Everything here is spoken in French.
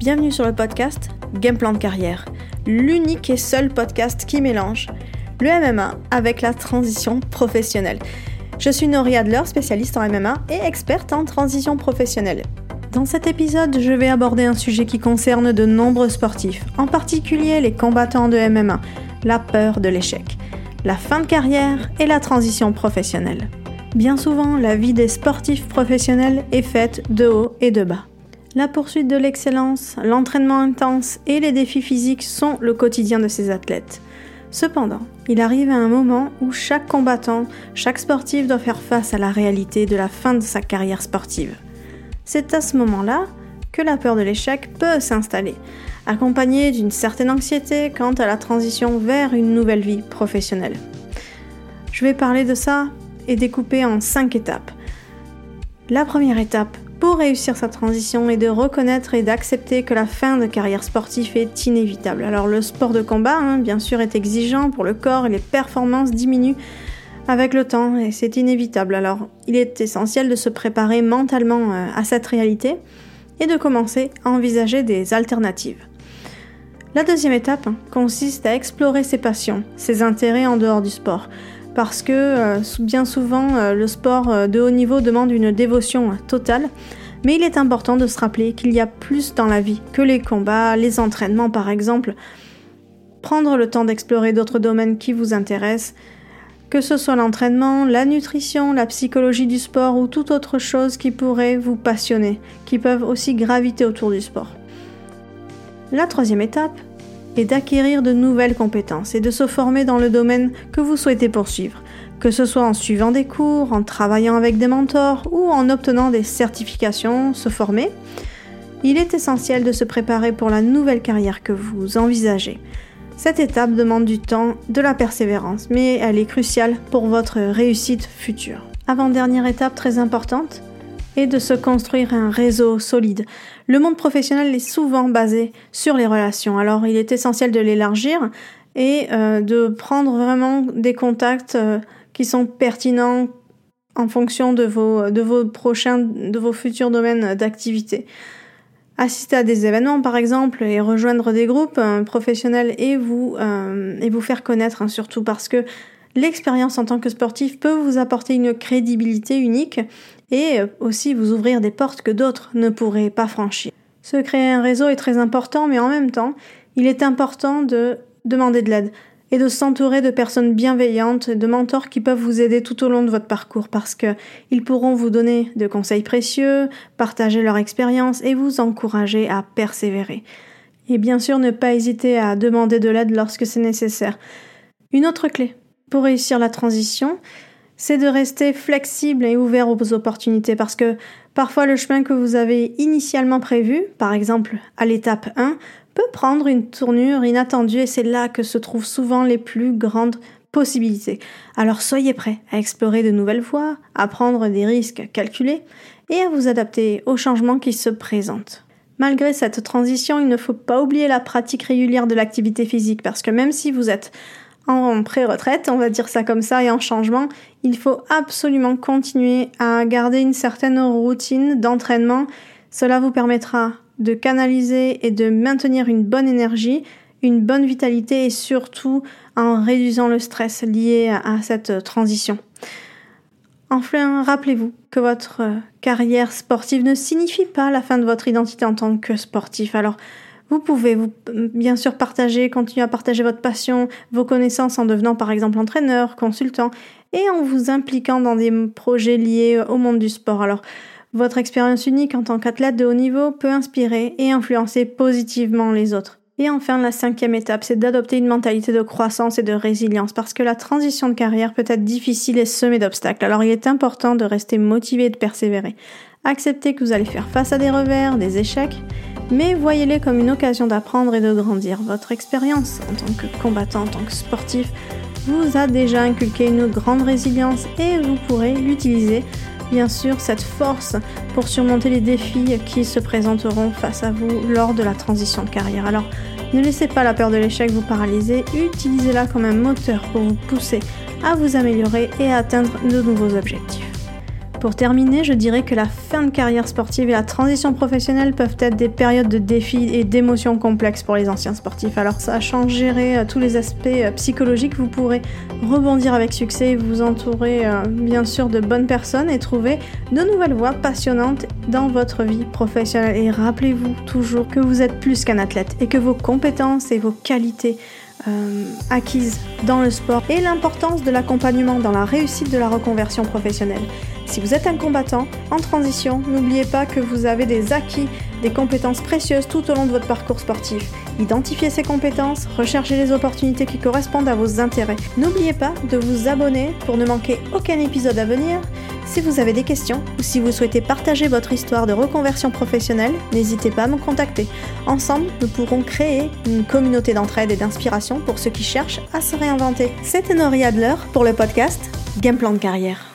Bienvenue sur le podcast Game Plan de carrière, l'unique et seul podcast qui mélange le MMA avec la transition professionnelle. Je suis Nori Adler, spécialiste en MMA et experte en transition professionnelle. Dans cet épisode, je vais aborder un sujet qui concerne de nombreux sportifs, en particulier les combattants de MMA, la peur de l'échec, la fin de carrière et la transition professionnelle. Bien souvent, la vie des sportifs professionnels est faite de haut et de bas. La poursuite de l'excellence, l'entraînement intense et les défis physiques sont le quotidien de ces athlètes. Cependant, il arrive à un moment où chaque combattant, chaque sportif doit faire face à la réalité de la fin de sa carrière sportive. C'est à ce moment-là que la peur de l'échec peut s'installer, accompagnée d'une certaine anxiété quant à la transition vers une nouvelle vie professionnelle. Je vais parler de ça et découper en 5 étapes. La première étape, pour réussir sa transition et de reconnaître et d'accepter que la fin de carrière sportive est inévitable. Alors le sport de combat, bien sûr, est exigeant pour le corps et les performances diminuent avec le temps et c'est inévitable. Alors il est essentiel de se préparer mentalement à cette réalité et de commencer à envisager des alternatives. La deuxième étape consiste à explorer ses passions, ses intérêts en dehors du sport. Parce que bien souvent, le sport de haut niveau demande une dévotion totale, mais il est important de se rappeler qu'il y a plus dans la vie que les combats, les entraînements par exemple. Prendre le temps d'explorer d'autres domaines qui vous intéressent, que ce soit l'entraînement, la nutrition, la psychologie du sport ou toute autre chose qui pourrait vous passionner, qui peuvent aussi graviter autour du sport. La troisième étape, et d'acquérir de nouvelles compétences et de se former dans le domaine que vous souhaitez poursuivre, que ce soit en suivant des cours, en travaillant avec des mentors ou en obtenant des certifications, se former. Il est essentiel de se préparer pour la nouvelle carrière que vous envisagez. Cette étape demande du temps, de la persévérance, mais elle est cruciale pour votre réussite future. Avant-dernière étape très importante, et de se construire un réseau solide. Le monde professionnel est souvent basé sur les relations, alors il est essentiel de l'élargir et de prendre vraiment des contacts qui sont pertinents en fonction de vos futurs domaines d'activité. Assister à des événements par exemple et rejoindre des groupes professionnels et vous faire connaître surtout parce que l'expérience en tant que sportif peut vous apporter une crédibilité unique et aussi vous ouvrir des portes que d'autres ne pourraient pas franchir. Se créer un réseau est très important, mais en même temps, il est important de demander de l'aide et de s'entourer de personnes bienveillantes, de mentors qui peuvent vous aider tout au long de votre parcours parce qu'ils pourront vous donner de conseils précieux, partager leur expérience et vous encourager à persévérer. Et bien sûr, ne pas hésiter à demander de l'aide lorsque c'est nécessaire. Une autre clé pour réussir la transition, c'est de rester flexible et ouvert aux opportunités parce que parfois le chemin que vous avez initialement prévu, par exemple à l'étape 1, peut prendre une tournure inattendue et c'est là que se trouvent souvent les plus grandes possibilités. Alors soyez prêts à explorer de nouvelles voies, à prendre des risques calculés et à vous adapter aux changements qui se présentent. Malgré cette transition, il ne faut pas oublier la pratique régulière de l'activité physique parce que même si vous êtes en pré-retraite, on va dire ça comme ça, et en changement, il faut absolument continuer à garder une certaine routine d'entraînement. Cela vous permettra de canaliser et de maintenir une bonne énergie, une bonne vitalité et surtout en réduisant le stress lié à cette transition. Enfin, rappelez-vous que votre carrière sportive ne signifie pas la fin de votre identité en tant que sportif. Alors, vous pouvez bien sûr continuer à partager votre passion, vos connaissances en devenant par exemple entraîneur, consultant et en vous impliquant dans des projets liés au monde du sport. Alors, votre expérience unique en tant qu'athlète de haut niveau peut inspirer et influencer positivement les autres. Et enfin, la 5e étape, c'est d'adopter une mentalité de croissance et de résilience parce que la transition de carrière peut être difficile et semée d'obstacles. Alors, il est important de rester motivé et de persévérer. Acceptez que vous allez faire face à des revers, des échecs, mais voyez-les comme une occasion d'apprendre et de grandir. Votre expérience en tant que combattant, en tant que sportif, vous a déjà inculqué une grande résilience et vous pourrez l'utiliser, bien sûr, cette force pour surmonter les défis qui se présenteront face à vous lors de la transition de carrière. Alors, ne laissez pas la peur de l'échec vous paralyser, utilisez-la comme un moteur pour vous pousser à vous améliorer et à atteindre de nouveaux objectifs. Pour terminer, je dirais que la fin de carrière sportive et la transition professionnelle peuvent être des périodes de défis et d'émotions complexes pour les anciens sportifs. Alors, sachant gérer tous les aspects psychologiques, vous pourrez rebondir avec succès, vous entourer bien sûr de bonnes personnes et trouver de nouvelles voies passionnantes dans votre vie professionnelle. Et rappelez-vous toujours que vous êtes plus qu'un athlète et que vos compétences et vos qualités acquises dans le sport et l'importance de l'accompagnement dans la réussite de la reconversion professionnelle. Si vous êtes un combattant en transition, n'oubliez pas que vous avez des acquis, des compétences précieuses tout au long de votre parcours sportif. Identifiez ces compétences, recherchez les opportunités qui correspondent à vos intérêts. N'oubliez pas de vous abonner pour ne manquer aucun épisode à venir. Si vous avez des questions ou si vous souhaitez partager votre histoire de reconversion professionnelle, n'hésitez pas à me contacter. Ensemble, nous pourrons créer une communauté d'entraide et d'inspiration pour ceux qui cherchent à se réinventer. C'était Nori Adler pour le podcast Game Plan de carrière.